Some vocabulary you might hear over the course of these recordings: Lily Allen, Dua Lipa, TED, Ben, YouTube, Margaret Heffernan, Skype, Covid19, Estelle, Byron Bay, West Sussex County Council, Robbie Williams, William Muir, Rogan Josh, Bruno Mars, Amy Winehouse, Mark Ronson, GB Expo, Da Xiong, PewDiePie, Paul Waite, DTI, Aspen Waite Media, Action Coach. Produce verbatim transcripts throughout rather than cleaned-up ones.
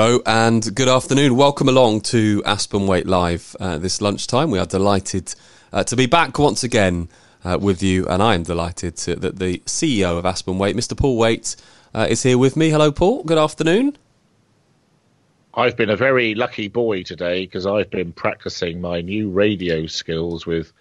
Hello and good afternoon. Welcome along to Aspen Waite Live uh, this lunchtime. We are delighted uh, to be back once again uh, with you, and I am delighted to, that the C E O of Aspen Waite, Mister Paul Waite, uh, is here with me. Hello, Paul. Good afternoon. I've been a very lucky boy today because I've been practicing my new radio skills with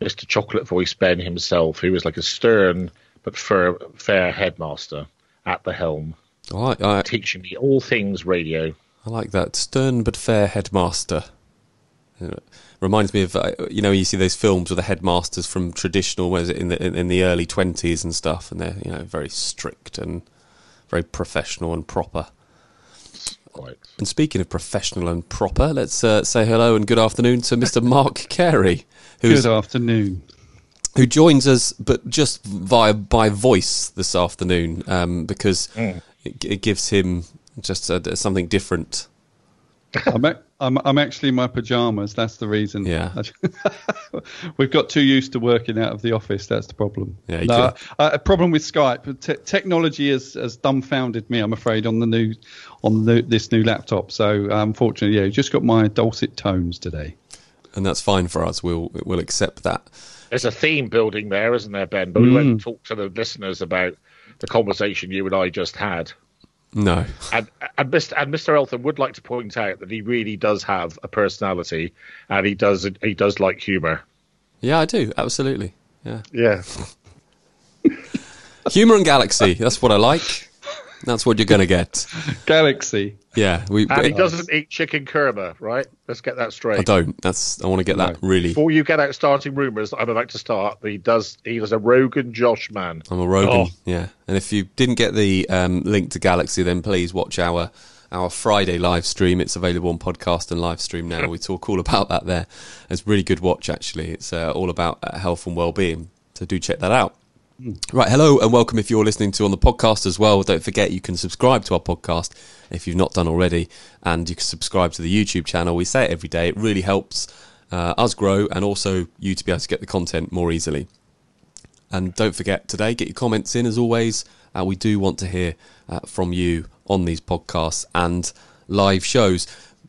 Mister Chocolate Voice Ben himself, who is like a stern but fair, fair headmaster at the helm, all right, all right. teaching me all things radio. I like that. Stern but fair headmaster. Reminds me of, you know, you see those films with the headmasters from traditional, was it in the in the early twenties and stuff, and they're, you know, very strict and very professional and proper. Quite. And speaking of professional and proper, let's uh, say hello and good afternoon to Mister Mark Carey. Who's, good afternoon. Who joins us, but just via by voice this afternoon, um, because mm. it, it gives him just uh, something different. I'm, a, I'm, I'm actually in my pajamas. That's the reason. Yeah, we've got too used to working out of the office. That's the problem. Yeah, you no, uh, a problem with Skype. Te- technology has, has dumbfounded me, I'm afraid, on the new on the, this new laptop. So um, unfortunately, yeah, just got my dulcet tones today, and that's fine for us. We'll we'll accept that. There's a theme building there, isn't there, Ben? But we mm. won't talk to the listeners about the conversation you and I just had. No. And, and, Mister, and Mister Eltham would like to point out that he really does have a personality, and he does he does like humour. Yeah, I do. Absolutely. Yeah. Yeah. Humour and galaxy. That's what I like. That's what you're going to get. Galaxy. Yeah. We, and he doesn't eat chicken korma, right? Let's get that straight. I don't. That's. I want to get that no. really. Before you get out starting rumours, I'm about to start. He does. He was a Rogan Josh man. I'm a Rogan. Oh. Yeah. And if you didn't get the um, link to Galaxy, then please watch our our Friday live stream. It's available on podcast and live stream now. We talk all about that there. It's a really good watch actually. It's uh, all about uh, health and well-being. So do check that out. Right, hello and welcome if you're listening to on the podcast as well. Don't forget you can subscribe to our podcast if you've not done already, and you can subscribe to the YouTube channel. We say it every day. It really helps uh, us grow and also you to be able to get the content more easily. And don't forget today, get your comments in as always. Uh, we do want to hear uh, from you on these podcasts and live shows.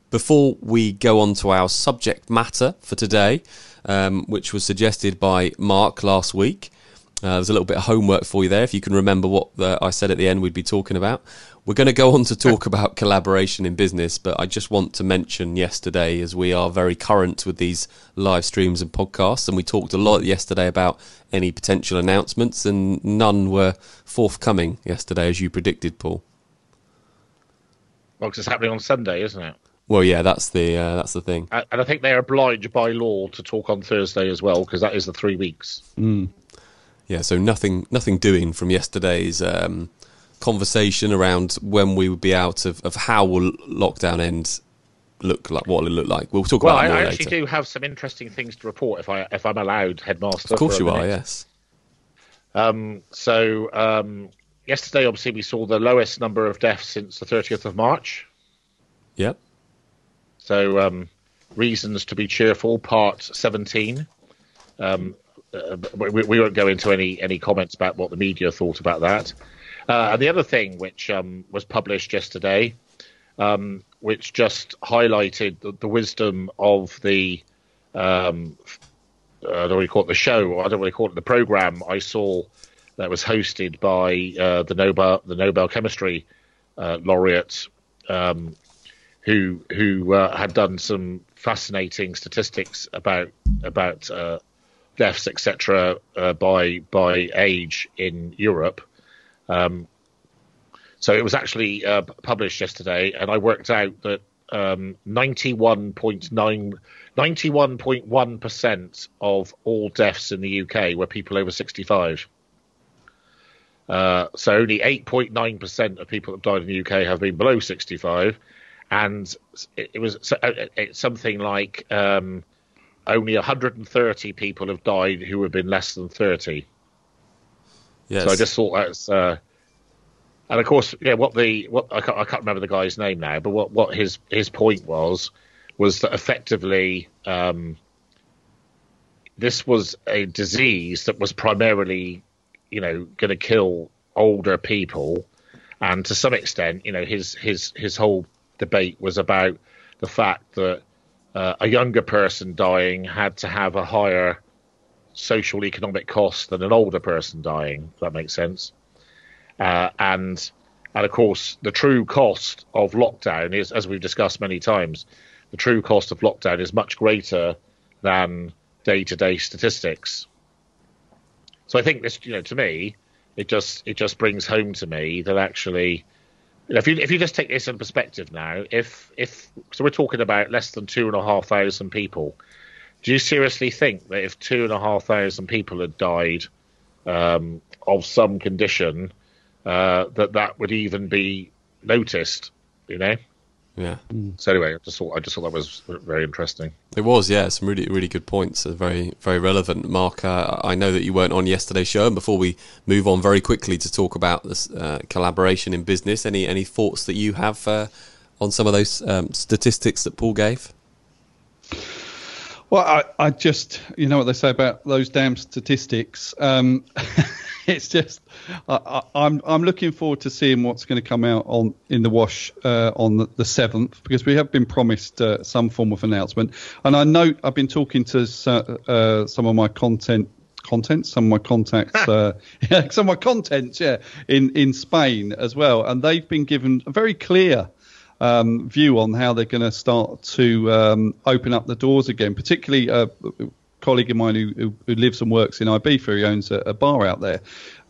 Before we go on to our subject matter for today, um, which was suggested by Mark last week, Uh, there's a little bit of homework for you there. If you can remember what the, I said at the end we'd be talking about. We're going to go on to talk about collaboration in business, but I just want to mention yesterday, as we are very current with these live streams and podcasts, and we talked a lot yesterday about any potential announcements, and none were forthcoming yesterday, as you predicted, Paul. Well, because it's happening on Sunday, isn't it? Well, yeah, that's the uh, that's the thing. And I think they're obliged by law to talk on Thursday as well, because that is the three weeks. Mm. Yeah, so nothing nothing doing from yesterday's um, conversation around when we would be out of, of how will lockdown end look like, what will it look like. We'll talk well, about it more later. Well, I actually later. do have some interesting things to report if, I, if I'm allowed, Headmaster. Of course you minute. are, yes. Um, so um, yesterday, obviously, we saw the lowest number of deaths since the thirtieth of March. Yep. So um, reasons to be cheerful, part seventeen. Um Uh, we, we won't go into any, any comments about what the media thought about that. Uh, and the other thing which um, was published yesterday, um, which just highlighted the, the wisdom of the, um, I don't really call it the show, or I don't really call it the program I saw that was hosted by uh, the Nobel the Nobel Chemistry uh, laureate, um, who who uh, had done some fascinating statistics about about. Uh, deaths, et cetera, uh, by by age in Europe. Um, so it was actually uh, published yesterday, and I worked out that um, ninety-one point nine, ninety-one point one percent of all deaths in the U K were people over sixty-five. Uh, so only eight point nine percent of people that died in the U K have been below sixty-five, and it, it was so, it, it's something like. Um, Only one hundred thirty people have died who have been less than thirty. Yes. So I just thought that's, uh, and of course, yeah. What the what I can't, I can't remember the guy's name now, but what, what his his point was was that effectively um, this was a disease that was primarily, you know, going to kill older people, and to some extent, you know, his his his whole debate was about the fact that uh, a younger person dying had to have a higher social economic cost than an older person dying, if that makes sense. Uh, and and of course, the true cost of lockdown is, as we've discussed many times, the true cost of lockdown is much greater than day-to-day statistics. So I think this, you know, to me, it just it just brings home to me that actually, you know, if you if you just take this in perspective now, if if so we're talking about less than two and a half thousand people. Do you seriously think that if two and a half thousand people had died um, of some condition, uh, that that would even be noticed? You know. Yeah. So anyway, I just thought I just thought that was very interesting. It was, yeah. Some really, really good points. Very, very relevant, Mark. Uh, I know that you weren't on yesterday's show, and before we move on very quickly to talk about this uh, collaboration in business, any any thoughts that you have uh, on some of those um, statistics that Paul gave? Well, I, I just, you know what they say about those damn statistics. Um, it's just, I, I, I'm I'm looking forward to seeing what's going to come out on in the wash uh, on the seventh, because we have been promised uh, some form of announcement. And I know I've been talking to uh, some of my content, content, some of my contacts, uh, some of my contents, yeah, in, in Spain as well. And they've been given a very clear Um, view on how they're going to start to um, open up the doors again. Particularly a colleague of mine who, who lives and works in Ibiza, he owns a, a bar out there,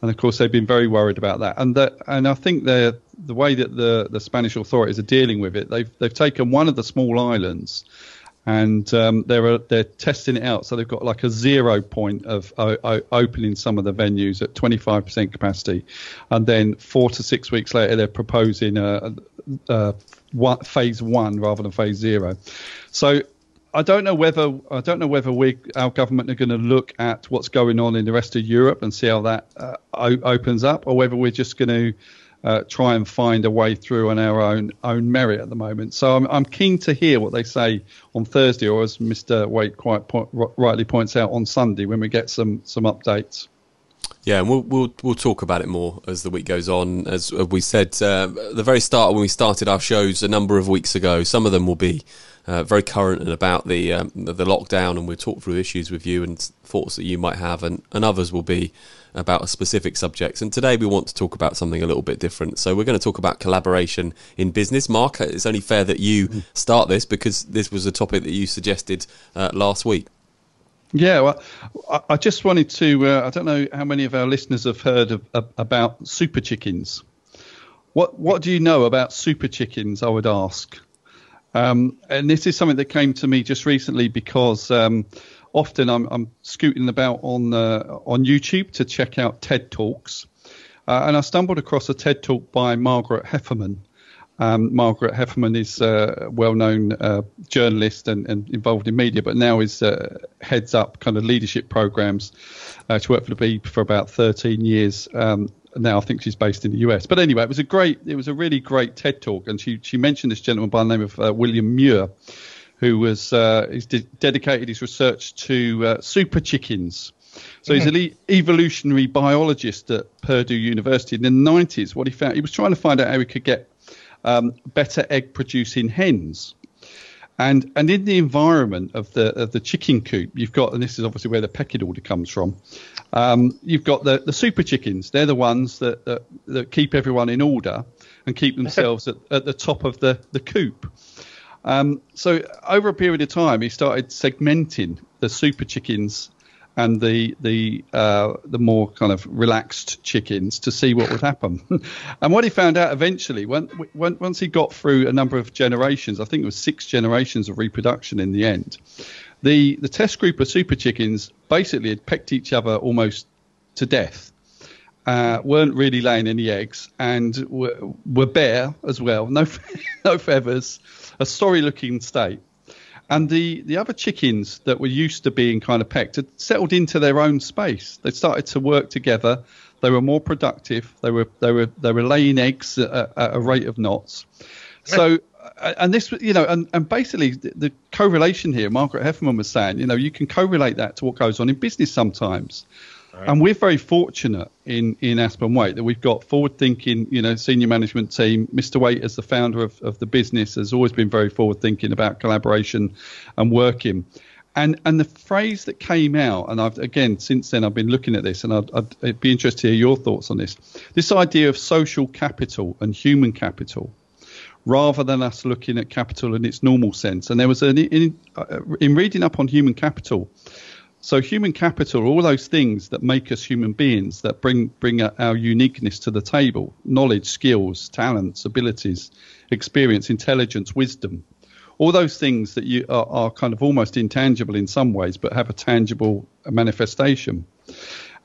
and of course they've been very worried about that. And that, and I think the the way that the the Spanish authorities are dealing with it, they've they've taken one of the small islands, and um, they're they're testing it out. So they've got like a zero point of uh, uh, opening some of the venues at twenty-five percent capacity, and then four to six weeks later they're proposing a, a, a What, phase one rather than phase zero. So I don't know whether I don't know whether we our government are going to look at what's going on in the rest of Europe and see how that uh, o- opens up, or whether we're just going to uh, try and find a way through on our own own merit at the moment. So I'm, I'm keen to hear what they say on Thursday, or as Mister Waite quite po- rightly points out, on Sunday when we get some some updates. Yeah, and we'll, we'll we'll talk about it more as the week goes on. As we said uh, at the very start when we started our shows a number of weeks ago, some of them will be uh, very current and about the, um, the the lockdown, and we'll talk through issues with you and thoughts that you might have, and, and others will be about specific subjects. And today we want to talk about something a little bit different. So we're going to talk about collaboration in business. Mark, it's only fair that you start this because this was a topic that you suggested uh, last week. Yeah, well, I just wanted to, uh, I don't know how many of our listeners have heard of, of, about super chickens. What what do you know about super chickens, I would ask? Um, and this is something that came to me just recently because um, often I'm, I'm scooting about on uh, on YouTube to check out TED Talks. Uh, and I stumbled across a TED Talk by Margaret Heffernan. Um, Margaret Heffernan is a well-known uh, journalist and, and involved in media, but now is uh, heads up kind of leadership programs. Uh, she worked for the B for about thirteen years. Um, now I think she's based in the U S. But anyway, it was a great, it was a really great TED Talk. And she, she mentioned this gentleman by the name of uh, William Muir, who was uh, he's de- dedicated his research to uh, super chickens. So he's an e- evolutionary biologist at Purdue University. In the nineties, what he found, he was trying to find out how he could get Um, better egg producing hens, and and in the environment of the of the chicken coop, you've got, and this is obviously where the pecking order comes from, um, you've got the, the super chickens. They're the ones that, that that keep everyone in order and keep themselves at, at the top of the the coop. Um, so over a period of time, he started segmenting the super chickens and the the uh, the more kind of relaxed chickens to see what would happen. And what he found out eventually, when, when, once he got through a number of generations, I think it was six generations of reproduction in the end, the, the test group of super chickens basically had pecked each other almost to death, uh, weren't really laying any eggs, and were, were bare as well, no, no feathers, a sorry-looking state. And the, the other chickens that were used to being kind of pecked had settled into their own space. They started to work together. They were more productive. They were they were they were laying eggs at, at a rate of knots. So and this you know and, and basically the, the correlation here, Margaret Heffernan was saying, you know, you can correlate that to what goes on in business sometimes. Right. And we're very fortunate in, in Aspen Waite that we've got forward-thinking, you know, senior management team. Mister Waite, as the founder of, of the business, has always been very forward-thinking about collaboration and working. And and the phrase that came out, and I've again, since then, I've been looking at this, and I'd, I'd it'd be interested to hear your thoughts on this. This idea of social capital and human capital, rather than us looking at capital in its normal sense. And there was an in, in reading up on human capital. So human capital, all those things that make us human beings, that bring bring our uniqueness to the table: knowledge, skills, talents, abilities, experience, intelligence, wisdom. All those things that you are, are kind of almost intangible in some ways, but have a tangible manifestation.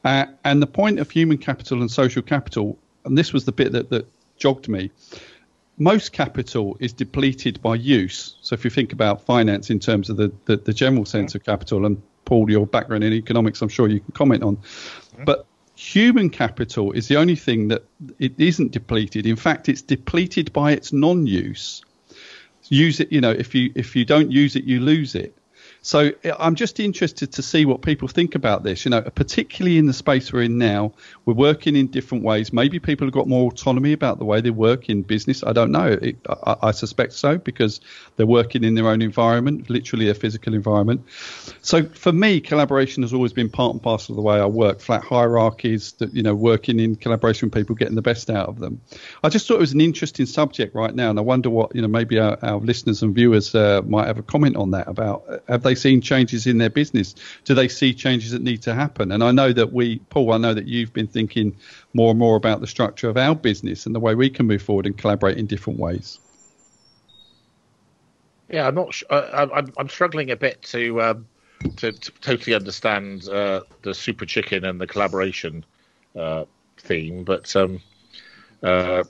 Uh, and the point of human capital and social capital, and this was the bit that, that jogged me, most capital is depleted by use. So if you think about finance in terms of the, the, the general sense of capital, and Paul, your background in economics, I'm sure you can comment on. But human capital is the only thing that it isn't depleted. In fact, it's depleted by its non-use. Use it, you know, if you if you don't use it, you lose it. So I'm just interested to see what people think about this, you know, particularly in the space we're in now. We're working in different ways. Maybe people have got more autonomy about the way they work in business. I don't know. It, I, I suspect so, because they're working in their own environment, literally a physical environment. So for me, collaboration has always been part and parcel of the way I work. Flat hierarchies, that, you know, working in collaboration with people, getting the best out of them. I just thought it was an interesting subject right now. And I wonder what, you know, maybe our, our listeners and viewers uh, might have a comment on that about, have they seen changes in their business? Do they see changes that need to happen? And I know that we, Paul, I know that you've been thinking more and more about the structure of our business and the way we can move forward and collaborate in different ways. Yeah, I'm not. Sh- I, I'm, I'm struggling a bit to um, to, to totally understand uh, the super chicken and the collaboration uh, theme, but um, uh,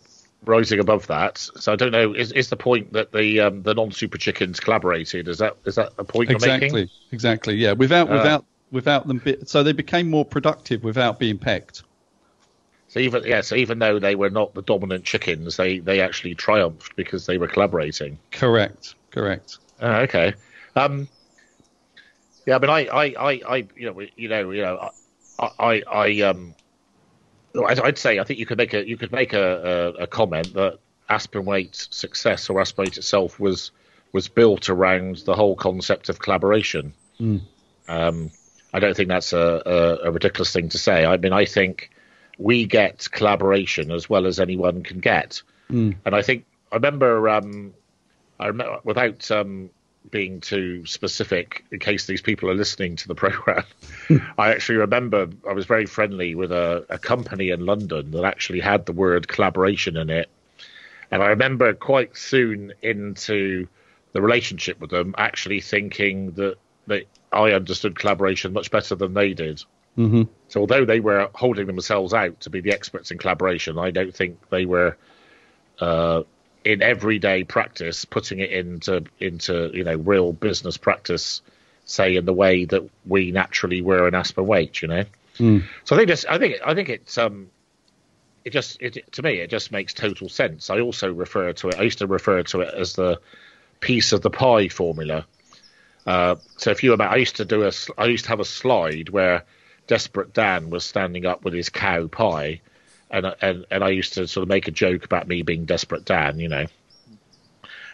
rising above that. So I don't know, is is the point that the um, the non-super chickens collaborated? Is that is that a point you're making? Exactly, exactly, yeah. Without uh, without without them, be- so they became more productive without being pecked. So even yeah, so even though they were not the dominant chickens, they they actually triumphed because they were collaborating. Correct, correct. Uh, okay. Um, yeah, I mean, I, I, I, I, you know, you know, you know, I, I, I um. I'd say I think you could make a you could make a, a, a comment that Aspen Waite's success, or Aspen Waite itself, was was built around the whole concept of collaboration. Mm. Um, I don't think that's a, a, a ridiculous thing to say. I mean, I think we get collaboration as well as anyone can get, mm. and I think I remember um, I remember without um, being too specific, in case these people are listening to the program. I actually remember I was very friendly with a, a company in London that actually had the word collaboration in it. And I remember quite soon into the relationship with them actually thinking that they, I understood collaboration much better than they did. Mm-hmm. So although they were holding themselves out to be the experts in collaboration, I don't think they were uh, in everyday practice putting it into, into you know, real business practice, say, in the way that we naturally were in Aspen Waite, you know. Mm. So I think just I think I think it's um it just it to me it just makes total sense. I also refer to it I used to refer to it as the piece of the pie formula. Uh, so if you imagine, I used to do a I used to have a slide where Desperate Dan was standing up with his cow pie, and and and I used to sort of make a joke about me being Desperate Dan, you know.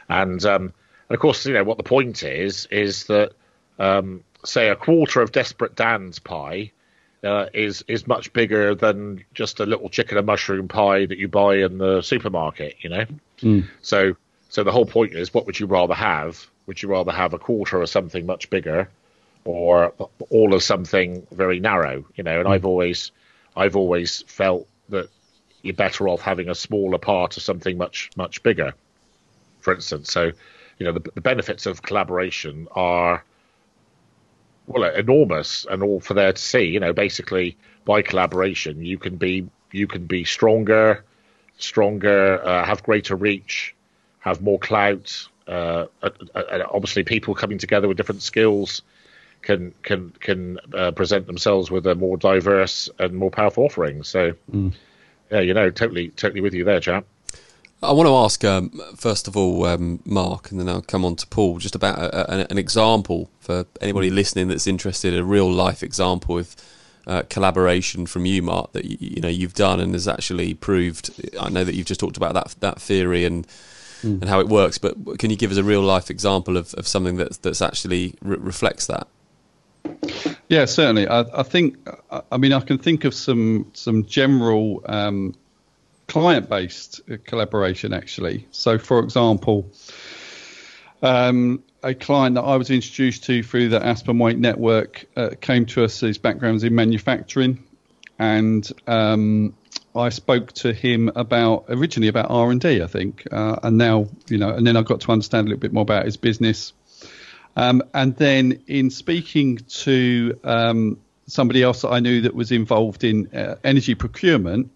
And um and of course, you know what the point is is that Um, say a quarter of Desperate Dan's pie uh, is is much bigger than just a little chicken and mushroom pie that you buy in the supermarket, you know. Mm. So, so the whole point is, what would you rather have? Would you rather have a quarter of something much bigger, or all of something very narrow? You know, and mm. I've always, I've always felt that you're better off having a smaller part of something much much bigger. For instance, so you know the, the benefits of collaboration are, well, enormous, and all for there to see. You know, basically, by collaboration, you can be you can be stronger, stronger, uh, have greater reach, have more clout. Uh, uh, uh, obviously, people coming together with different skills can can can uh, present themselves with a more diverse and more powerful offering. So, mm. yeah, you know, totally, totally with you there, chap. I want to ask, um, first of all, um, Mark, and then I'll come on to Paul, just about a, a, an example for anybody listening that's interested, a real-life example of, uh, collaboration from you, Mark, that you, you know you've done and has actually proved. I know that you've just talked about that that theory and mm. and how it works, but can you give us a real life example of, of something that that's actually re- reflects that? Yeah, certainly. I, I think. I mean, I can think of some some general um, client-based collaboration actually. So, for example. Um, a client that I was introduced to through the Aspen Waite network uh, came to us. His background's in manufacturing, and um, I spoke to him about originally about R and D, I think, uh, and now you know. And then I got to understand a little bit more about his business, um, and then in speaking to um, somebody else that I knew that was involved in uh, energy procurement.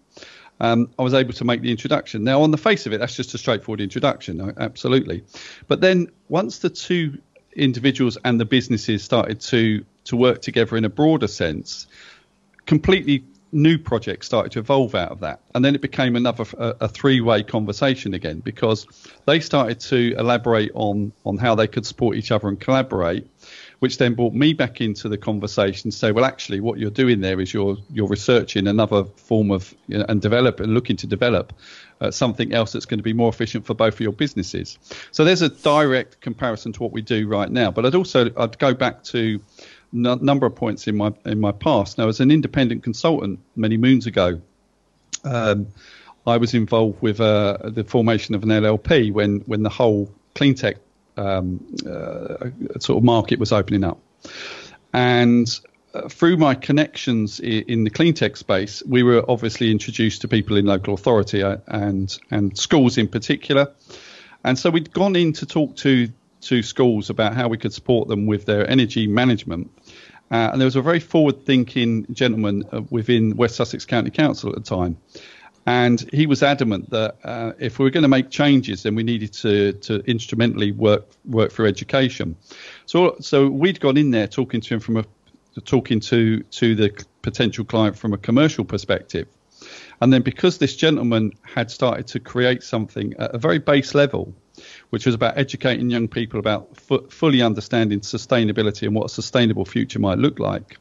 Um, I was able to make the introduction. Now, on the face of it, that's just a straightforward introduction, absolutely. But then once the two individuals and the businesses started to, to work together in a broader sense, completely new projects started to evolve out of that. And then it became another a, a three-way conversation again, because they started to elaborate on, on how they could support each other and collaborate, which then brought me back into the conversation to say, well, actually, what you're doing there is you're you're researching another form of you know, and develop and looking to develop uh, something else that's going to be more efficient for both of your businesses. So there's a direct comparison to what we do right now. But I'd also I'd go back to a n- number of points in my in my past. Now, as an independent consultant many moons ago, um, I was involved with uh, the formation of an L L P when when the whole clean tech Um, uh, sort of market was opening up, and uh, through my connections in, in the clean tech space, we were obviously introduced to people in local authority and and schools in particular. And so we'd gone in to talk to to schools about how we could support them with their energy management. Uh, and there was a very forward-thinking gentleman uh, within West Sussex County Council at the time. And he was adamant that uh, if we were going to make changes, then we needed to to instrumentally work work through education. So so we'd gone in there talking to him from a talking to to the potential client from a commercial perspective, and then because this gentleman had started to create something at a very base level, which was about educating young people about f- fully understanding sustainability and what a sustainable future might look like.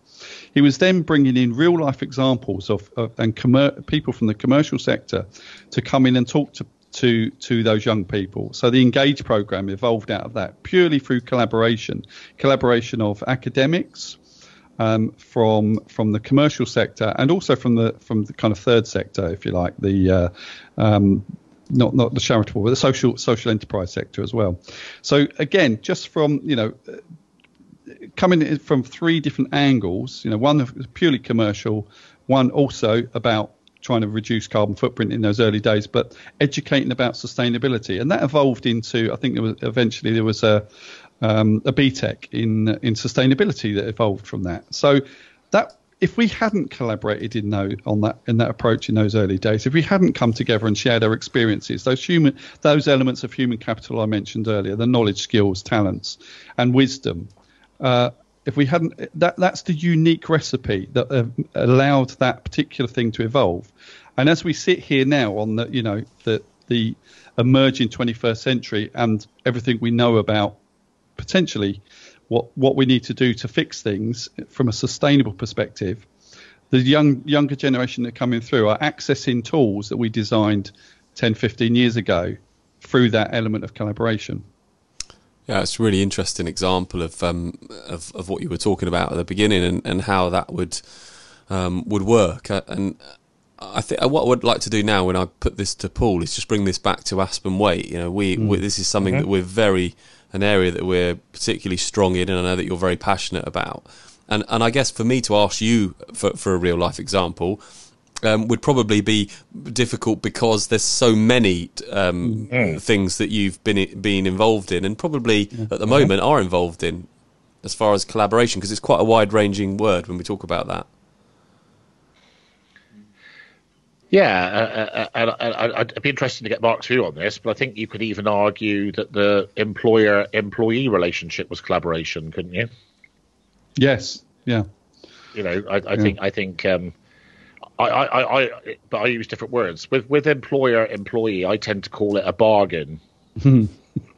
He was then bringing in real life examples of, of and commer- people from the commercial sector to come in and talk to, to, to those young people. So the Engage program evolved out of that purely through collaboration, collaboration of academics um, from from the commercial sector and also from the from the kind of third sector, if you like, the uh, um, not not the charitable, but the social social enterprise sector as well. So again, just from you know. coming from three different angles, you know, one purely commercial, one also about trying to reduce carbon footprint in those early days, but educating about sustainability. And that evolved into, I think there was eventually there was a, um, a B Tech in, in sustainability that evolved from that. So that if we hadn't collaborated in those, on that in that approach in those early days, if we hadn't come together and shared our experiences, those human those elements of human capital I mentioned earlier, the knowledge, skills, talents and wisdom, Uh, if we hadn't, that that's the unique recipe that uh, allowed that particular thing to evolve. And as we sit here now on the, you know, the the emerging twenty-first century and everything we know about potentially what what we need to do to fix things from a sustainable perspective, the young younger generation that are coming through are accessing tools that we designed ten, fifteen years ago through that element of collaboration. Yeah, it's a really interesting example of um, of, of what you were talking about at the beginning and, and how that would um, would work. And I think what I would like to do now when I put this to Paul is just bring this back to Aspen Waite. You know, we, mm. we this is something okay. that we're very an area that we're particularly strong in, and I know that you're very passionate about. And and I guess for me to ask you for, for a real life example. Um, would probably be difficult because there's so many um, yeah. things that you've been been involved in and probably yeah. at the moment are involved in as far as collaboration, because it's quite a wide-ranging word when we talk about that. Yeah, uh, uh, I, I, I'd be interested to get Mark's view on this, but I think you could even argue that the employer-employee relationship was collaboration, couldn't you? Yes, yeah. You know, I, I yeah. think... I think um, I, I, I, but I use different words. With with employer employee, I tend to call it a bargain.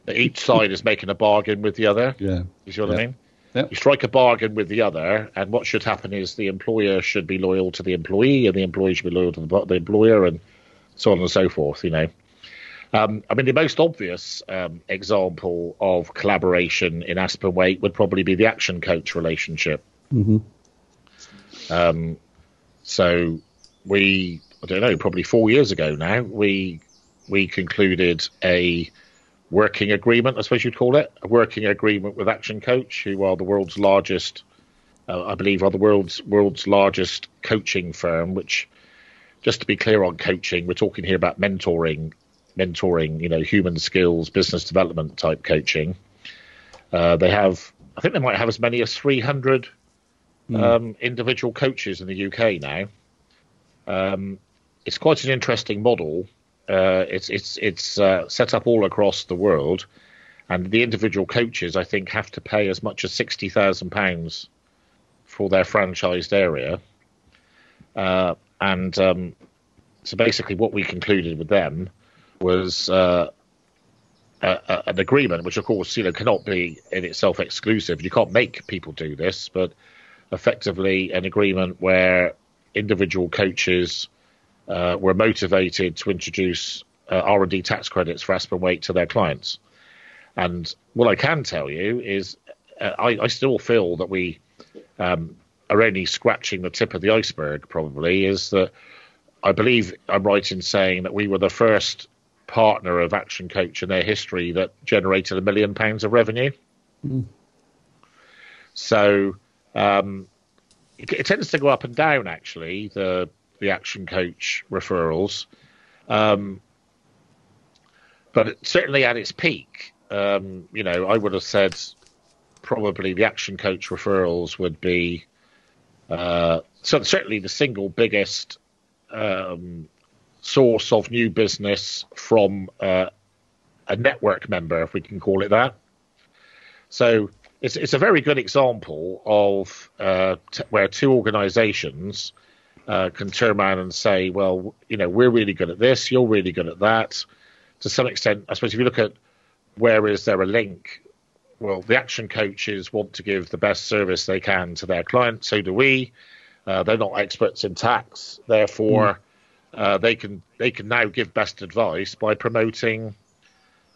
Each side is making a bargain with the other. Yeah, you see what yeah. I mean? Yep. You strike a bargain with the other, and what should happen is the employer should be loyal to the employee, and the employee should be loyal to the, the employer, and so on and so forth, you know. Um, I mean, the most obvious um, example of collaboration in Aspen Waite would probably be the Action Coach relationship. Mm-hmm. Um, so we, I don't know, probably four years ago now, we we concluded a working agreement, I suppose you'd call it, a working agreement with Action Coach, who are the world's largest, uh, I believe, are the world's world's largest coaching firm. Which, just to be clear on coaching, we're talking here about mentoring. mentoring, you know, human skills, business development type coaching. Uh, they have, I think they might have as many as three hundred mm. um, individual coaches in the U K now. Um, it's quite an interesting model. Uh, it's it's it's uh, set up all across the world, and the individual coaches, I think, have to pay as much as sixty thousand pounds for their franchised area. Uh, and um, so basically what we concluded with them was uh, a, a, an agreement, which of course, you know, cannot be in itself exclusive. You can't make people do this, but effectively an agreement where individual coaches uh, were motivated to introduce uh, R and D tax credits for Aspen Waite to their clients. And what I can tell you is uh, I, I still feel that we um, are only scratching the tip of the iceberg, probably, is that I believe I'm right in saying that we were the first partner of Action Coach in their history that generated a million pounds of revenue. Mm. So um, it, it tends to go up and down, actually, the the Action Coach referrals. Um, but certainly at its peak, um, you know, I would have said probably the Action Coach referrals would be uh, so certainly the single biggest um, source of new business from uh, a network member, if we can call it that. So it's it's a very good example of uh, t- where two organizations uh, can turn around and say, well, you know, we're really good at this, you're really good at that. To some extent, I suppose if you look at where is there a link, well, the Action Coaches want to give the best service they can to their clients, so do we. Uh, they're not experts in tax, therefore... Mm. Uh, they can they can now give best advice by promoting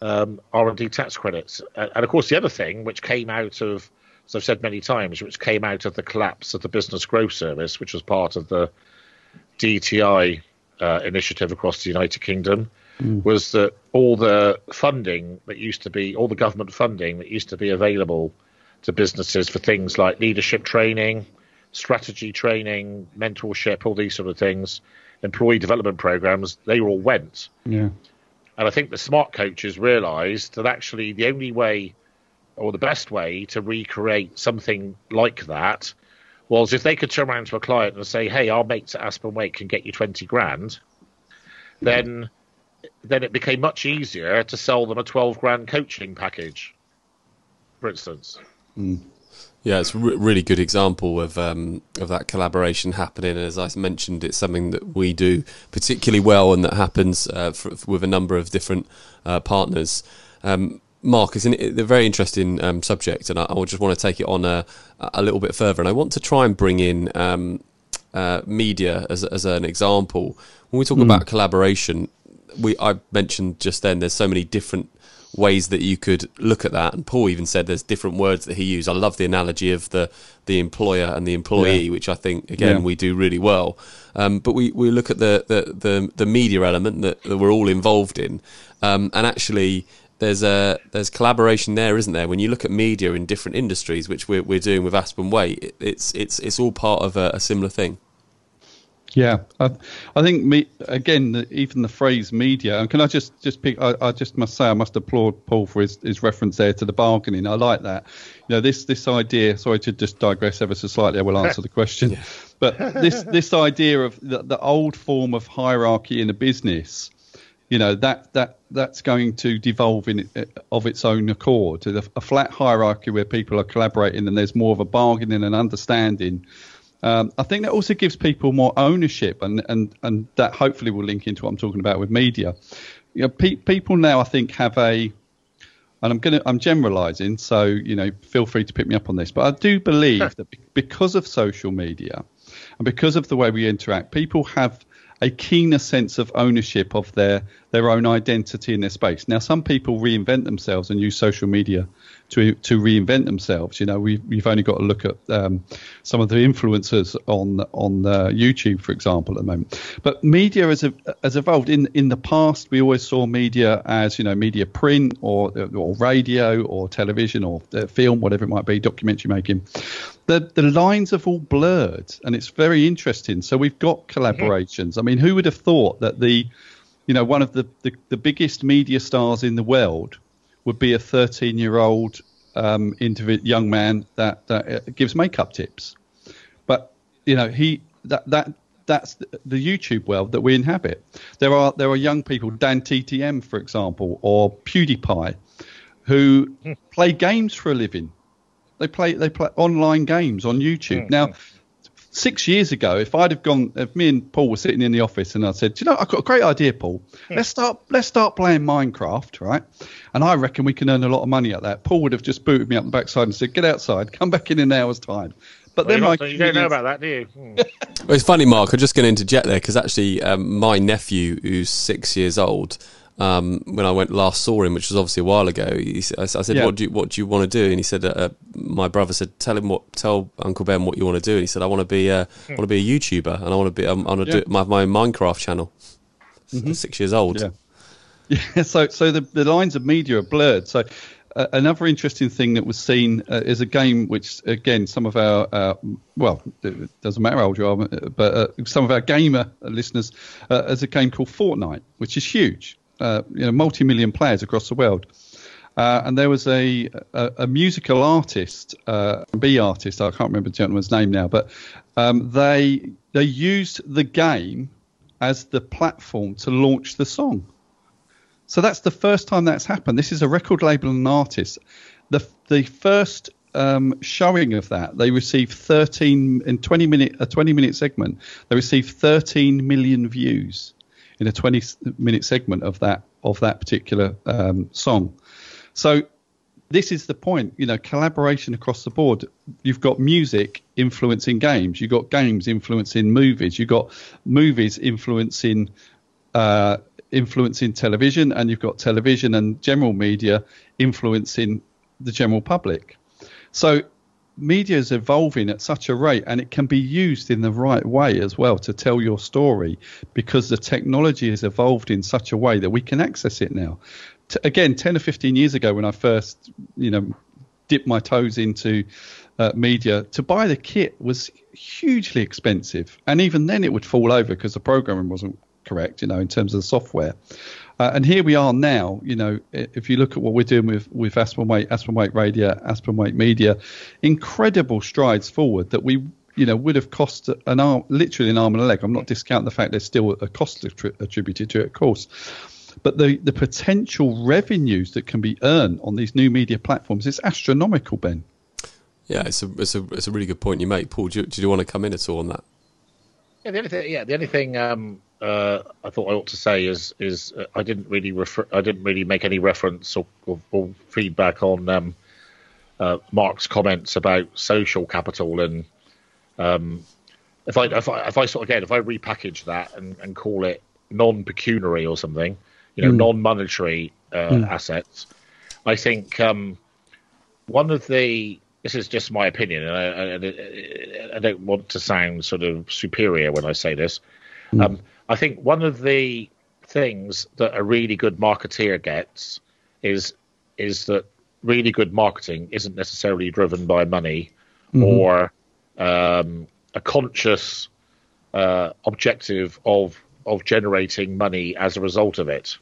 um, R and D tax credits. And, and, of course, the other thing which came out of, as I've said many times, which came out of the collapse of the Business Growth Service, which was part of the D T I uh, initiative across the United Kingdom, mm. was that all the funding that used to be, all the government funding that used to be available to businesses for things like leadership training, strategy training, mentorship, all these sort of things, employee development programs, they all went. Yeah. And I think the smart coaches realized that actually the only way or the best way to recreate something like that was if they could turn around to a client and say, hey, our mates at Aspen Waite can get you twenty grand, then then it became much easier to sell them a twelve grand coaching package, for instance. Mm. Yeah, it's a really good example of um, of that collaboration happening. And as I mentioned, it's something that we do particularly well, and that happens uh, for, with a number of different uh, partners. Um, Mark, it's, an, it's a very interesting um, subject, and I, I just want to take it on a, a little bit further. And I want to try and bring in um, uh, media as as an example. When we talk mm. about collaboration, we I mentioned just then there's so many different ways that you could look at that, and Paul even said there's different words that he used. I love the analogy of the the employer and the employee, yeah. which I think again yeah. we do really well. Um, but we, we look at the the, the, the media element that, that we're all involved in, um, and actually there's a there's collaboration there, isn't there? When you look at media in different industries, which we're we're doing with Aspen Waite, it, it's it's it's all part of a, a similar thing. Yeah, I, I think me again. The, even the phrase "media," and can I just just pick? I, I just must say I must applaud Paul for his, his reference there to the bargaining. I like that. You know, this this idea. Sorry to just digress ever so slightly. I will answer the question, yeah. but this this idea of the, the old form of hierarchy in a business. You know, that that that's going to devolve in of its own accord to a flat hierarchy where people are collaborating and there's more of a bargaining and understanding. Um, I think that also gives people more ownership, and, and, and that hopefully will link into what I'm talking about with media. You know, pe- people now, I think, have a and I'm gonna I'm generalizing, so you know, feel free to pick me up on this, but I do believe sure. that because of social media and because of the way we interact, people have a keener sense of ownership of their their own identity in their space. Now, some people reinvent themselves and use social media to to reinvent themselves. You know, we've, we've only got to look at um, some of the influencers on on uh, YouTube, for example, at the moment. But media has, has evolved. In in the past, we always saw media as, you know, media print or or radio or television or film, whatever it might be, documentary making. The, the lines have all blurred, and it's very interesting. So we've got collaborations. I mean, who would have thought that the, you know, one of the, the, the biggest media stars in the world would be a thirteen-year-old um, individ- young man that, that gives makeup tips? But, you know, he that that that's the YouTube world that we inhabit. There are there are young people, Dan T T M, for example, or PewDiePie, who play games for a living. They play they play online games on YouTube. Mm-hmm. Now, six years ago, if I'd have gone, if me and Paul were sitting in the office and I said, you know, I've got a great idea, Paul. Mm. Let's start let's start playing Minecraft, right? And I reckon we can earn a lot of money at that. Paul would have just booted me up the backside and said, get outside, come back in an hour's time. But well, then I so you don't know about that, do you? Mm. Well, it's funny, Mark. I'm just going to interject there because actually um, my nephew, who's six years old, Um, when I went last saw him, which was obviously a while ago, he, I, I said, yeah. "What do you, what do you want to do?" And he said, uh, "My brother said, tell him what, tell Uncle Ben what you want to do." And he said, "I want to be, a, hmm. want to be a YouTuber, and I want to be, I'm, I'm going to yeah. do my, my own Minecraft channel." Mm-hmm. Six years old. Yeah. yeah so, so the, the lines of media are blurred. So. Uh, another interesting thing that was seen uh, is a game which, again, some of our, uh, well, it doesn't matter how old you are, but uh, some of our gamer listeners, uh, is a game called Fortnite, which is huge, uh, you know, multi-million players across the world. Uh, and there was a, a, a musical artist, uh, B artist, I can't remember the gentleman's name now, but um, they they used the game as the platform to launch the song. So that's the first time that's happened. This is a record label and an artist. The the first um, showing of that, they received thirteen in twenty minute a twenty minute segment. They received thirteen million views in a twenty minute segment of that of that particular um, song. So this is the point, you know, collaboration across the board. You've got music influencing games. You've got games influencing movies. You've got movies influencing. Uh, influencing television, and you've got television and general media influencing the general public. So media is evolving at such a rate, and it can be used in the right way as well to tell your story, because the technology has evolved in such a way that we can access it now. T- again, ten or fifteen years ago, when I first, you know, dipped my toes into uh, media, to buy the kit was hugely expensive. And even then it would fall over because the programming wasn't correct, you know, in terms of the software. Uh, and here we are now, you know, if you look at what we're doing with, with Aspen Waite, Aspen Waite Radio, Aspen Waite Media, incredible strides forward that we, you know, would have cost an arm, literally an arm and a leg. I'm not discounting the fact there's still a cost attri- attributed to it, of course. But the, the potential revenues that can be earned on these new media platforms is astronomical, Ben. Yeah, it's a, it's a, it's a really good point you make, Paul. Do you, do you want to come in at all on that? Yeah, the only thing, yeah, the only thing um, uh, I thought I ought to say is is uh, I didn't really refer, I didn't really make any reference or, or, or feedback on um, uh, Mark's comments about social capital, and um, if I if I if I sort of again if I repackage that and, and call it non-pecuniary or something, you know, mm. non-monetary uh, mm. assets, I think um, one of the This is just my opinion, and I, I, I don't want to sound sort of superior when I say this. Mm. Um, I think one of the things that a really good marketeer gets is is that really good marketing isn't necessarily driven by money mm. or um, a conscious uh, objective of of generating money as a result of it.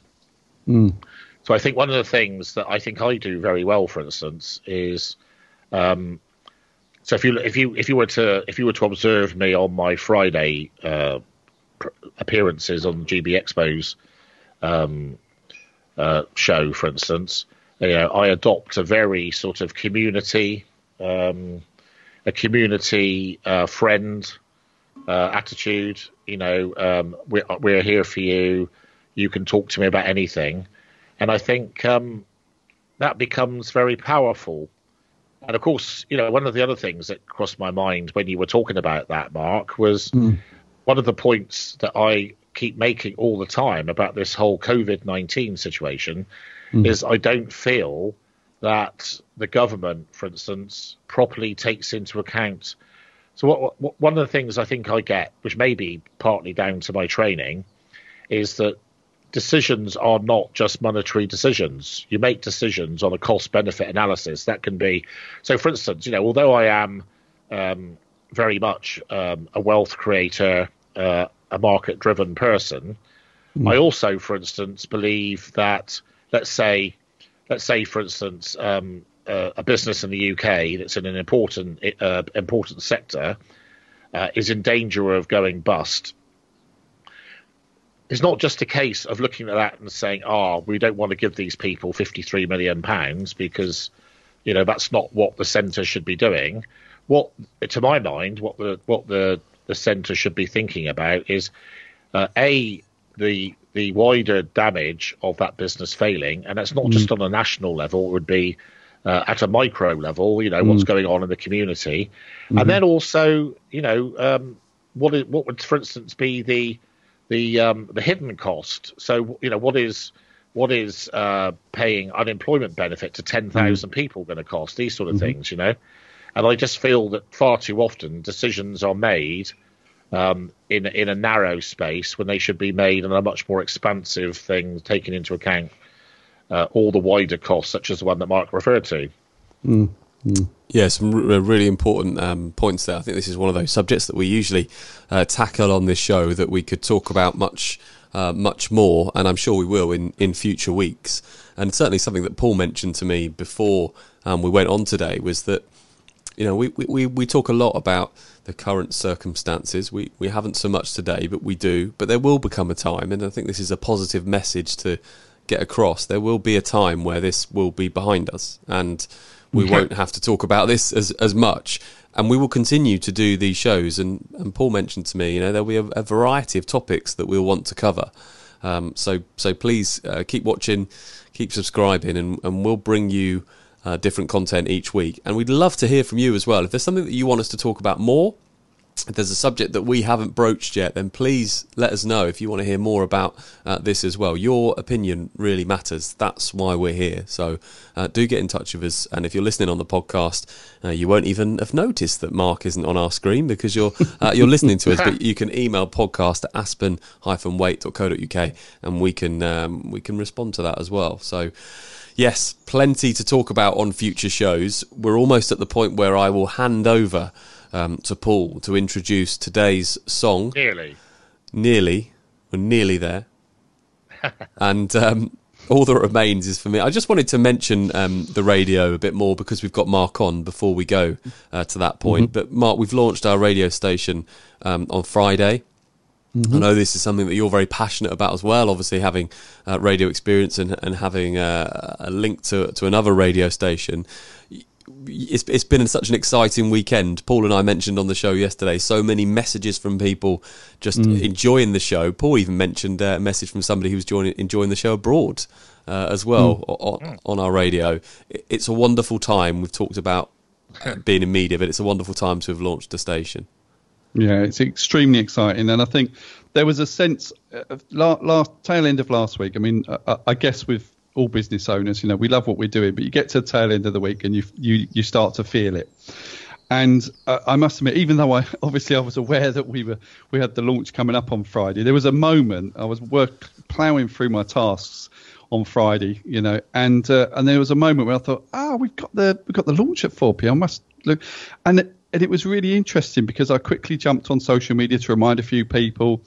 Mm. So I think one of the things that I think I do very well, for instance, is Um, so if you if you if you were to if you were to observe me on my Friday uh, pr- appearances on G B Expo's um, uh, show, for instance, you know, I adopt a very sort of community, um, a community uh, friend uh, attitude. You know, um, we're we're here for you. You can talk to me about anything, and I think. Um, that becomes very powerful. And of course, you know, one of the other things that crossed my mind when you were talking about that, Mark, was mm. one of the points that I keep making all the time about this whole COVID nineteen situation mm. is I don't feel that the government, for instance, properly takes into account. So what, what, one of the things I think I get, which may be partly down to my training, is that decisions are not just monetary decisions. You make decisions on a cost-benefit analysis. That can be – so, for instance, you know, although I am um, very much um, a wealth creator, uh, a market-driven person, mm. I also, for instance, believe that, let's say, let's say for instance, um, uh, a business in the U K that's in an important, uh, important sector uh, is in danger of going bust. It's not just a case of looking at that and saying, oh, we don't want to give these people fifty-three million pounds because, you know, that's not what the centre should be doing. What, to my mind, what the what the, the centre should be thinking about is, uh, A, the the wider damage of that business failing. And that's not mm. just on a national level. It would be uh, at a micro level, you know, mm. what's going on in the community. Mm. And then also, you know, um, what is, what would, for instance, be the... The um, the hidden cost. So, you know, what is what is uh, paying unemployment benefit to ten thousand people going to cost? These sort of mm-hmm. things, you know. And I just feel that far too often decisions are made um, in in a narrow space when they should be made in a much more expansive thing, taking into account uh, all the wider costs, such as the one that Mark referred to. Mm. Mm. Yeah, some r- really important um, points there. I think this is one of those subjects that we usually uh, tackle on this show that we could talk about much, uh, much more, and I'm sure we will in, in future weeks. And certainly something that Paul mentioned to me before um, we went on today was that, you know, we, we, we talk a lot about the current circumstances. We, we haven't so much today, but we do. But there will become a time, and I think this is a positive message to get across. There will be a time where this will be behind us, and we okay. won't have to talk about this as, as much, and we will continue to do these shows. And, and Paul mentioned to me, you know, there'll be a, a variety of topics that we'll want to cover. Um, so so please uh, keep watching, keep subscribing, and, and we'll bring you uh, different content each week. And we'd love to hear from you as well. If there's something that you want us to talk about more, if there's a subject that we haven't broached yet, then please let us know if you want to hear more about uh, this as well. Your opinion really matters. That's why we're here. So uh, do get in touch with us. And if you're listening on the podcast, uh, you won't even have noticed that Mark isn't on our screen because you're uh, you're listening to us. But you can email podcast at aspen dash waite dot co dot uk and we can um, we can respond to that as well. So. Yes, plenty to talk about on future shows. We're almost at the point where I will hand over um, to Paul to introduce today's song. Nearly. Nearly. We're nearly there. And um, all that remains is for me. I just wanted to mention um, the radio a bit more because we've got Mark on before we go uh, to that point. Mm-hmm. But Mark, we've launched our radio station um, on Friday. Mm-hmm. I know this is something that you're very passionate about as well, obviously having uh, radio experience and, and having uh, a link to, to another radio station. It's, it's been such an exciting weekend. Paul and I mentioned on the show yesterday, so many messages from people just mm. enjoying the show. Paul even mentioned a message from somebody who's joining, enjoying the show abroad uh, as well mm. on, on our radio. It's a wonderful time. We've talked about being in media, but it's a wonderful time to have launched the station. Yeah, it's extremely exciting. And I think there was a sense of last, last tail end of last week. I mean, I, I guess with all business owners, you know, we love what we're doing, but you get to the tail end of the week and you you, you start to feel it. And uh, I must admit, even though I obviously I was aware that we were we had the launch coming up on Friday, there was a moment I was work ploughing through my tasks on Friday, you know, and uh, and there was a moment where I thought, ah, oh, we've got the we've got the launch at four p.m. I must look. And it, And it was really interesting because I quickly jumped on social media to remind a few people,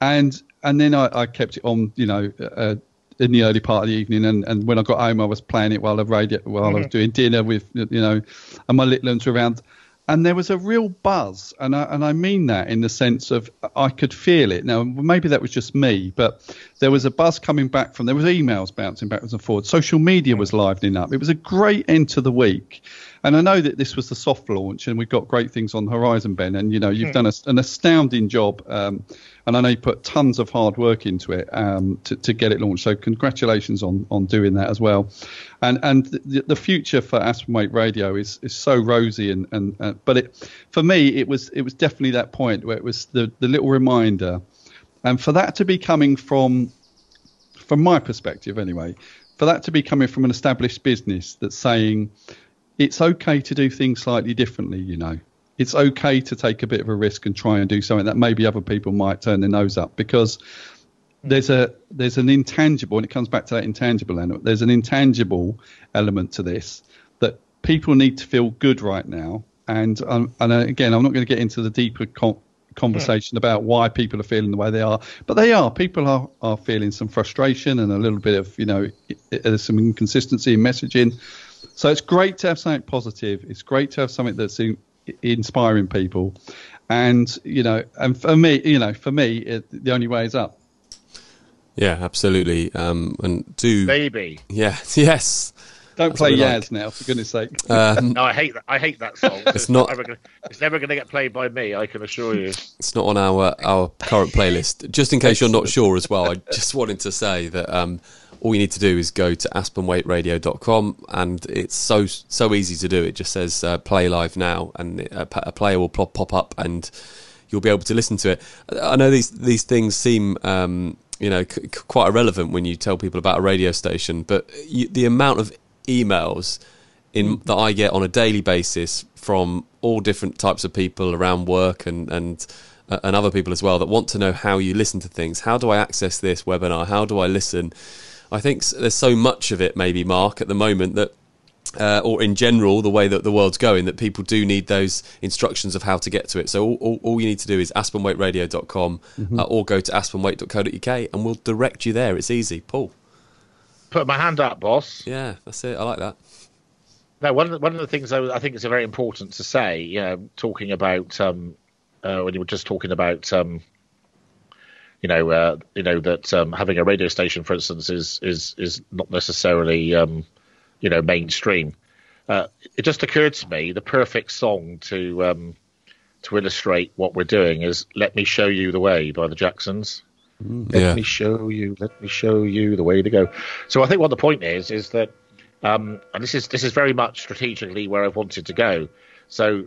and and then I, I kept it on, you know, uh, in the early part of the evening. And, and when I got home, I was playing it while I radio, while mm-hmm. I was doing dinner with, you know, and my little ones around. And there was a real buzz, and I and I mean that in the sense of I could feel it. Now maybe that was just me, but There was a buzz coming back from, there was emails bouncing backwards and forwards. Social media was livening up. It was a great end to the week. And I know that this was the soft launch and we've got great things on the horizon, Ben. And, you know, you've done a, an astounding job. Um, and I know you put tons of hard work into it um, to, to get it launched. So congratulations on, on doing that as well. And and the, the future for Aspen Waite Radio is, is so rosy. And, and uh, but it, for me, it was it was definitely that point where it was the, the little reminder. And for that to be coming from, from my perspective anyway, for that to be coming from an established business that's saying it's okay to do things slightly differently, you know, it's okay to take a bit of a risk and try and do something that maybe other people might turn their nose up, because there's a there's an intangible, and it comes back to that intangible element, there's an intangible element to this that people need to feel good right now. And um, and again, I'm not going to get into the deeper con- conversation about why people are feeling the way they are, but they are people are are feeling some frustration and a little bit of, you know, it, it, there's some inconsistency in messaging. So it's great to have something positive, it's great to have something that's in, inspiring people. And you know, and for me, you know, for me it, the only way is up. Yeah, absolutely. Um and do baby yeah yes Don't That's play Yaz like. now, for goodness sake. Uh, no, I hate that. I hate that song. It's, it's not. Never gonna, it's never going to get played by me, I can assure you. It's not on our our current playlist. Just in case you're not sure as well, I just wanted to say that um, all you need to do is go to aspen waite radio dot com, and it's so so easy to do. It just says uh, play live now, and a, a player will pop pop up, and you'll be able to listen to it. I know these these things seem. Um, you know, c- quite irrelevant when you tell people about a radio station, but you, the amount of emails in that I get on a daily basis from all different types of people around work and and uh, and other people as well that want to know how you listen to things. How do I access this webinar? How do I listen? I think there's so much of it, maybe, Mark, at the moment that, uh, or in general, the way that the world's going, that people do need those instructions of how to get to it. So all, all, all you need to do is aspen waite radio dot com mm-hmm. uh, or go to aspen waite dot co dot uk and we'll direct you there. It's easy. Paul? Put my hand up, boss. Yeah, that's it. I like that. No, one of the, one of the things I, I think is very important to say, you know, talking about um, uh, when you were just talking about, um, you know, uh, you know that um, having a radio station, for instance, is is is not necessarily, um, you know, mainstream. Uh, it just occurred to me the perfect song to um, to illustrate what we're doing is "Let Me Show You the Way" by the Jacksons. Let yeah. me show you, let me show you the way to go. So I think what the point is, is that, um, and this is this is very much strategically where I've wanted to go. So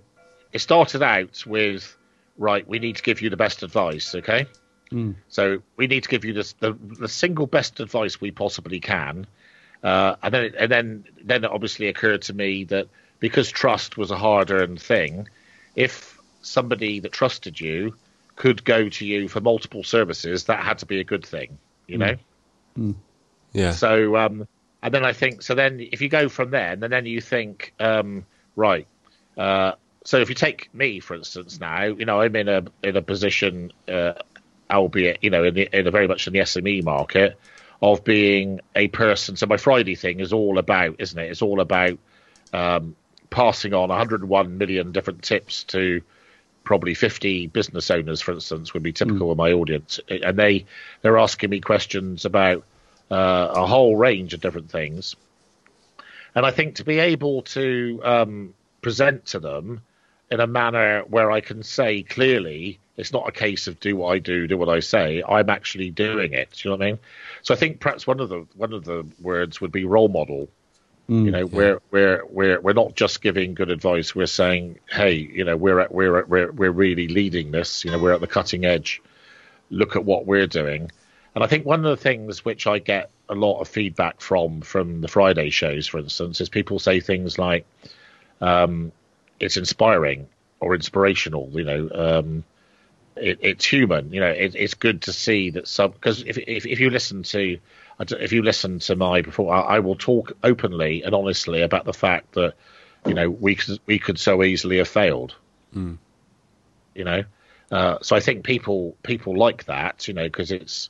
it started out with, right, we need to give you the best advice, okay? Mm. So we need to give you this, the the single best advice we possibly can. Uh, and then and then, then it obviously occurred to me that because trust was a hard-earned thing, if somebody that trusted you could go to you for multiple services, that had to be a good thing, you know? Mm. Yeah. So, um, and then I think, so then if you go from there, and then you think, um, right. Uh, so if you take me, for instance, now, you know, I'm in a, in a position, uh, albeit, you know, in the, in a very much in the S M E market of being a person. So my Friday thing is all about, isn't it? It's all about, um, passing on one hundred one million different tips to, probably fifty business owners, for instance, would be typical mm. of my audience. And they, they're asking me questions about uh, a whole range of different things. And I think to be able to um, present to them in a manner where I can say clearly, it's not a case of do what I do, do what I say. I'm actually doing it. Do you know what I mean? So I think perhaps one of the one of the words would be role model. You know, mm-hmm. we're we're we're we're not just giving good advice. We're saying, hey, you know, we're at, we're at, we're we're really leading this. You know, we're at the cutting edge. Look at what we're doing. And I think one of the things which I get a lot of feedback from from the Friday shows, for instance, is people say things like, um, "It's inspiring" or "inspirational." You know, um, it, it's human. You know, it, it's good to see that some, because if, if if you listen to If you listen to my before, I will talk openly and honestly about the fact that, you know, we could, we could so easily have failed, mm. you know. Uh, so I think people people like that, you know, because it's,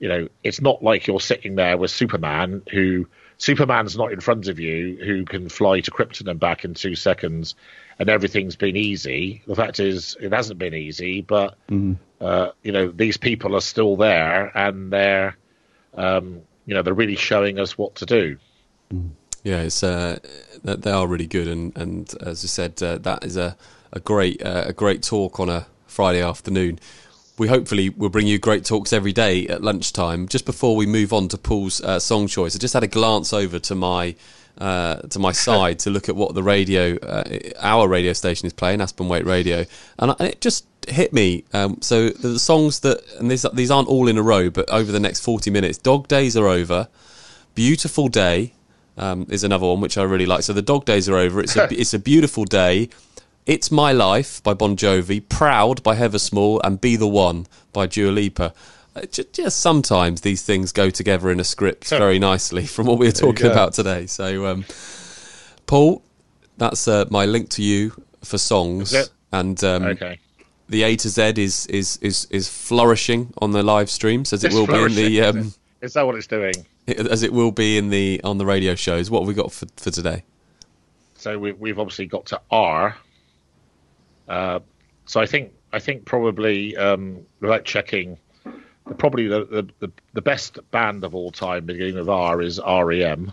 you know, it's not like you're sitting there with Superman who Superman's not in front of you, who can fly to Krypton and back in two seconds, and everything's been easy. The fact is, it hasn't been easy, but mm. uh, you know, these people are still there and they're. um, you know, they're really showing us what to do. Yeah, it's uh, they are really good, and, and as you said, uh, that is a a great uh, a great talk on a Friday afternoon. We hopefully will bring you great talks every day at lunchtime. Just before we move on to Paul's uh, song choice, I just had a glance over to my uh, to my side to look at what the radio, uh, our radio station is playing, Aspen Waite Radio, and it just hit me. Um, so the songs that, and these these aren't all in a row, but over the next forty minutes, Dog Days Are Over, Beautiful Day um, is another one which I really like. So the Dog Days Are Over. It's a, it's a beautiful day. It's My Life by Bon Jovi, Proud by Heather Small, and Be The One by Dua Lipa. Just, just sometimes these things go together in a script very nicely from what we were talking about today. So, um, Paul, that's uh, my link to you for songs. And um, okay. The A to Z is is is is flourishing on the live streams, as it will be in the. Um, is that what it's doing? As it will be in the on the radio shows. What have we got for for today? So we, we've obviously got to R. Uh, so I think I think probably um, without checking, probably the, the the best band of all time beginning with R is R E M,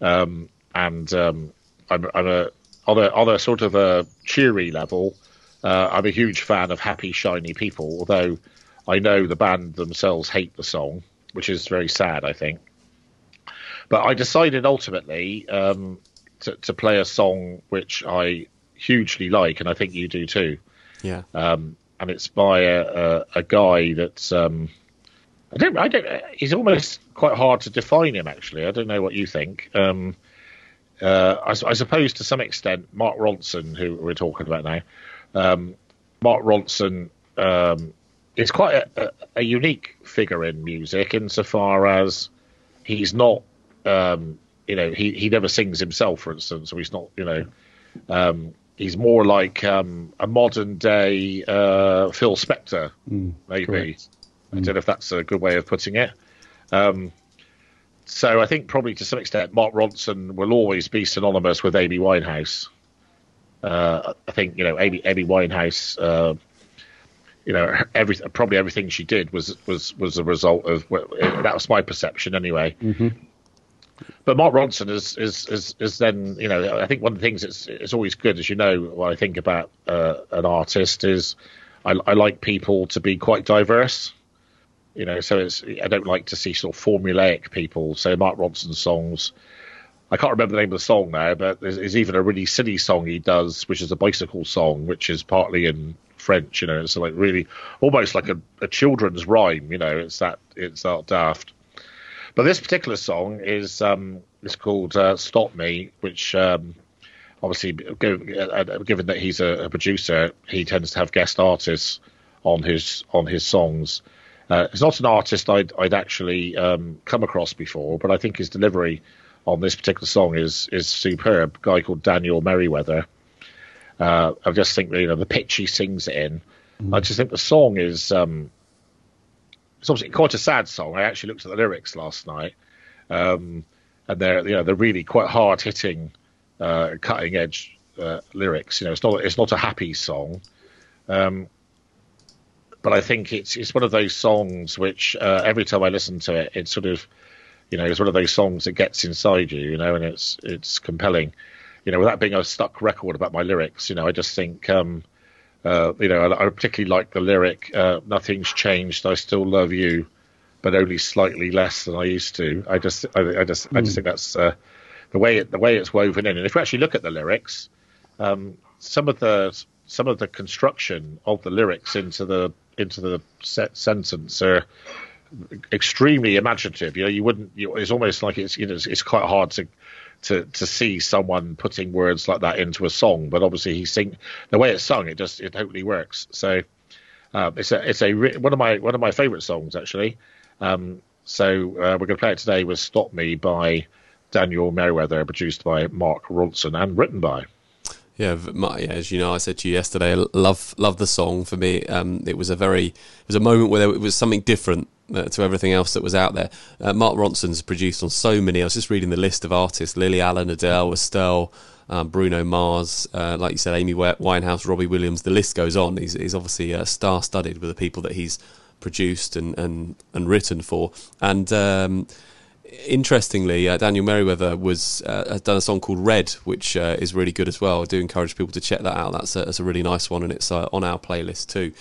um, and um, I'm, I'm a on a on a sort of a cheery level. Uh, I'm a huge fan of Happy Shiny People, although I know the band themselves hate the song, which is very sad, I think. But I decided ultimately um, to, to play a song which I hugely like, and I think you do too. Yeah. Um, and it's by a, a, a guy that's um, I don't, I don't. He's almost quite hard to define him, actually. I don't know what you think. Um, uh, I, I suppose to some extent, Mark Ronson, who we're talking about now, um, Mark Ronson um, is quite a, a, a unique figure in music, insofar as he's not, um, you know, he he never sings himself, for instance. So he's not, you know. Um, He's more like um, a modern-day uh, Phil Spector, mm, maybe. Correct. I mm. don't know if that's a good way of putting it. Um, so I think probably to some extent Mark Ronson will always be synonymous with Amy Winehouse. Uh, I think, you know, Amy, Amy Winehouse, uh, you know, every, probably everything she did was was was a result of... That was my perception anyway. Mm-hmm. But Mark Ronson is, is is is then, you know, I think one of the things it's it's always good, as you know, what I think about uh, an artist is I, I like people to be quite diverse, you know, so it's I don't like to see sort of formulaic people. So Mark Ronson's songs, I can't remember the name of the song now, but there's, there's even a really silly song he does, which is a bicycle song, which is partly in French, you know, it's like really almost like a, a children's rhyme, you know, it's that it's that daft. But this particular song is um, it's called uh, Stop Me, which um, obviously, given that he's a, a producer, he tends to have guest artists on his on his songs. Uh, he's not an artist I'd, I'd actually um, come across before, but I think his delivery on this particular song is is superb. A guy called Daniel Merriweather. Uh, I just think, you know, the pitch he sings it in. Mm. I just think the song is... Um, It's obviously quite a sad song. I actually looked at the lyrics last night, um, and they're you know they're really quite hard hitting, uh, cutting edge uh, lyrics. You know, it's not it's not a happy song, um, but I think it's it's one of those songs which uh, every time I listen to it, it's sort of, you know, it's one of those songs that gets inside you, you know, and it's it's compelling. You know, without being a stuck record about my lyrics, you know, I just think. Um, Uh, you know, I, I particularly like the lyric, uh, nothing's changed, I still love you, but only slightly less than I used to. I just, I, I just, mm. I just think that's uh, the way it, the way it's woven in. And if you actually look at the lyrics, um, some of the, some of the construction of the lyrics into the, into the set sentence are extremely imaginative. You know, you wouldn't, you, it's almost like it's, you know, it's, it's quite hard to, to to see someone putting words like that into a song, but obviously he sing the way it's sung, it just it totally works. So uh, it's a it's a one of my one of my favorite songs, actually. Um, so uh, we're going to play it today with "Stop Me" by Daniel Merriweather, produced by Mark Ronson and written by. Yeah, my, as you know, I said to you yesterday, I love love the song. For me, um, it was a very it was a moment where it was something different to everything else that was out there. Uh, Mark Ronson's produced on so many. I was just reading the list of artists: Lily Allen, Adele, Estelle, um, Bruno Mars, uh, like you said, Amy Winehouse, Robbie Williams. The list goes on. He's, he's obviously uh, star-studded with the people that he's produced and and, and written for. And um, interestingly, uh, Daniel Merriweather was uh, has done a song called Red, which uh, is really good as well. I do encourage people to check that out. That's a, that's a really nice one, and it's uh, on our playlist too.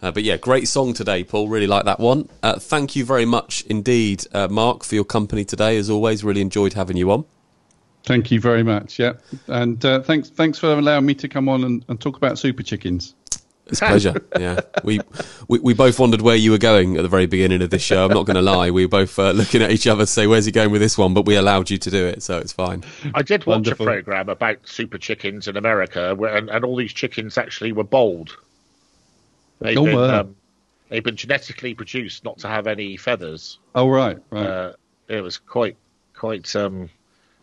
Uh, but yeah, great song today, Paul. Really like that one. Uh, thank you very much indeed, uh, Mark, for your company today. As always, really enjoyed having you on. Thank you very much. Yeah, and uh, thanks, thanks for allowing me to come on and, and talk about super chickens. It's a pleasure. Yeah, we, we we both wondered where you were going at the very beginning of this show. I'm not going to lie, we were both uh, looking at each other to say, "Where's he going with this one?" But we allowed you to do it, so it's fine. I did watch Wonderful. a program about super chickens in America, and, and all these chickens actually were bold. They've, oh, been, wow. um, they've been genetically produced not to have any feathers. Oh, right, right. Uh, it was quite, quite um,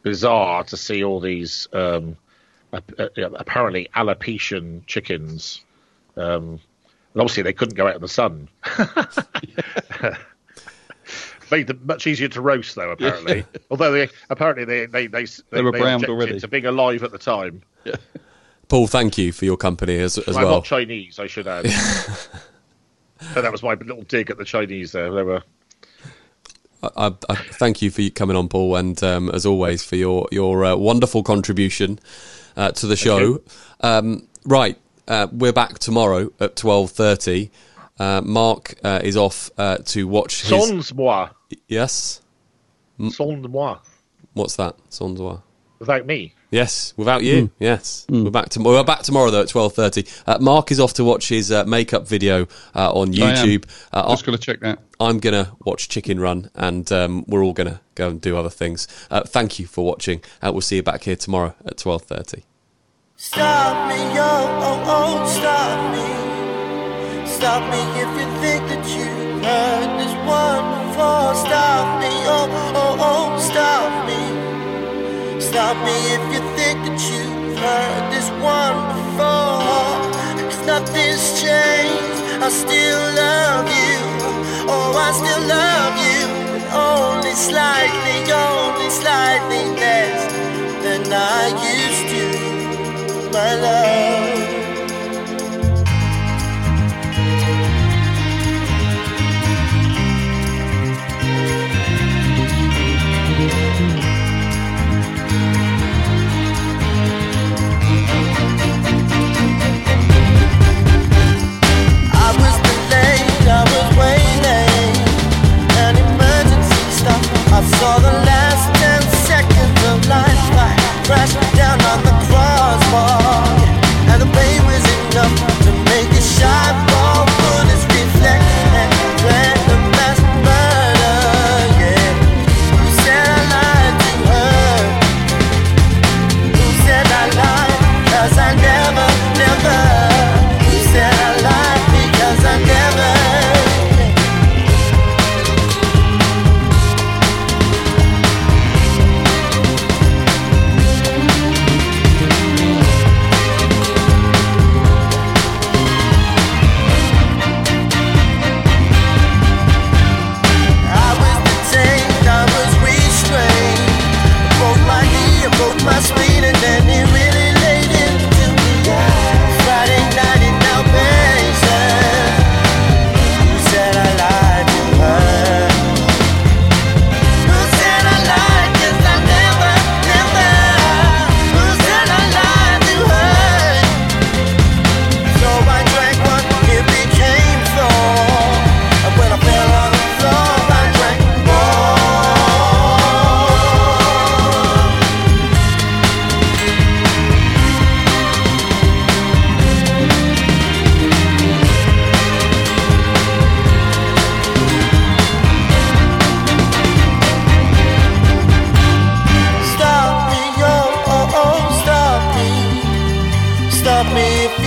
bizarre to see all these um, apparently alopecian chickens. Um, and obviously, they couldn't go out in the sun. Made them much easier to roast, though. Apparently, although they apparently they they they, they, they were they browned already to being alive at the time. Yeah. Paul, thank you for your company as, as I'm well. I'm not Chinese, I should add. So that was my little dig at the Chinese there. They were. I, I, I thank you for coming on, Paul, and um, as always for your your uh, wonderful contribution uh, to the show. Um, right, uh, we're back tomorrow at twelve thirty. Uh, Mark uh, is off uh, to watch. His... Sans-moi. Yes. Sans-moi. What's that? Sans-moi. Without me. Yes, without you. Mm. Yes, mm. we're back to we're back tomorrow though at twelve thirty. Uh, Mark is off to watch his uh, makeup video uh, on YouTube. I am. Uh, Just gonna check that. I'm gonna watch Chicken Run, and um, we're all gonna go and do other things. Uh, thank you for watching. Uh, we'll see you back here tomorrow at twelve thirty. Stop me, yo, oh, oh, stop me, stop me if you think that you've heard this one before. Stop me, oh, oh, oh, stop me. Stop me if you think that you've heard this one before. Cause nothing's changed, I still love you. Oh, I still love you, but only slightly, only slightly less than I used to, my love. I was waiting, an emergency stop. I saw the last ten seconds of life fly crash down on the crosswalk, and the pain was enough to make a shot fall. Bullets reflect and random mass murder. Yeah, who said I lied to her? Who said I lied? 'Cause I never, never. Who said I lied? Because I never. My speed and then it really laid into me. Friday night in Albania. Who said I lied to her? Who said I lied? 'Cause I never, never. Who said I lied to her? So I drank what it became for, and when I fell on the floor, I drank more.